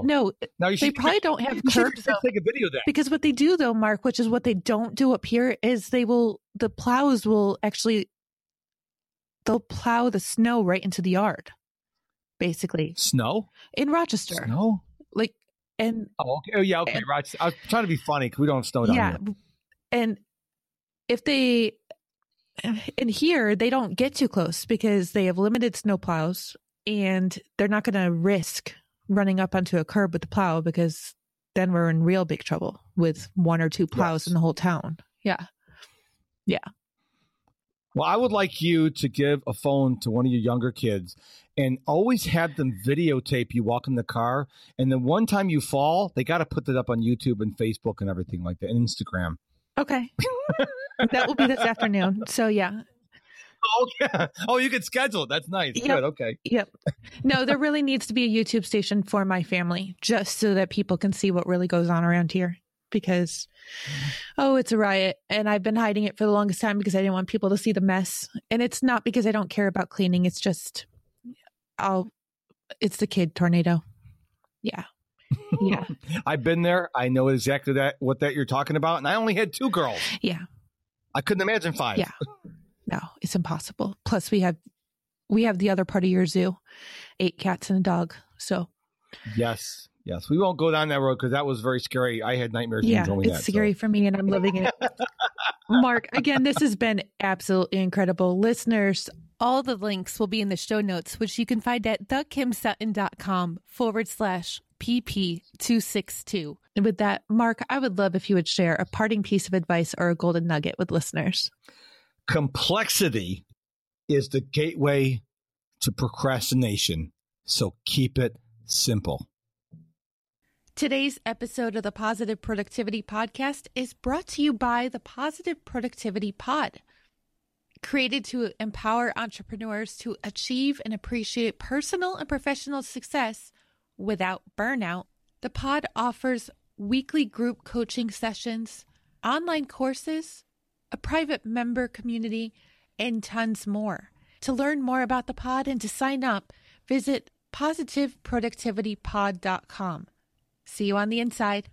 they probably don't have curbs. Take a video of that. Because what they do, though, Mark, which is what they don't do up here, is the plows will actually, they'll plow the snow right into the yard, basically. Snow? In Rochester. Snow? Like, and okay, right. I was trying to be funny because we don't have snow down here. And here they don't get too close because they have limited snow plows, and they're not going to risk running up onto a curb with the plow, because then we're in real big trouble with one or two plows in the whole town. Yeah. Well, I would like you to give a phone to one of your younger kids and always have them videotape you walk in the car. And then one time you fall, they got to put that up on YouTube and Facebook and everything like that, and Instagram. Okay. That will be this afternoon. So, yeah. Oh, yeah. Oh, you can schedule it. That's nice. Yep. Good. Okay. Yep. No, there really needs to be a YouTube station for my family, just so that people can see what really goes on around here. Because, it's a riot. And I've been hiding it for the longest time because I didn't want people to see the mess. And it's not because I don't care about cleaning. It's just, it's the kid tornado. Yeah. Yeah. I've been there. I know exactly what you're talking about. And I only had 2 girls. Yeah. I couldn't imagine 5. Yeah. No, it's impossible. Plus we have the other part of your zoo, 8 cats and a dog. So. Yes. Yes, we won't go down that road because that was very scary. I had nightmares. Yeah, it's scary for me, and I'm living it. Mark, again, this has been absolutely incredible. Listeners, all the links will be in the show notes, which you can find at thekimsutton.com/PP262. And with that, Mark, I would love if you would share a parting piece of advice or a golden nugget with listeners. Complexity is the gateway to procrastination, so keep it simple. Today's episode of the Positive Productivity Podcast is brought to you by the Positive Productivity Pod, created to empower entrepreneurs to achieve and appreciate personal and professional success without burnout. The pod offers weekly group coaching sessions, online courses, a private member community, and tons more. To learn more about the pod and to sign up, visit positiveproductivitypod.com. See you on the inside.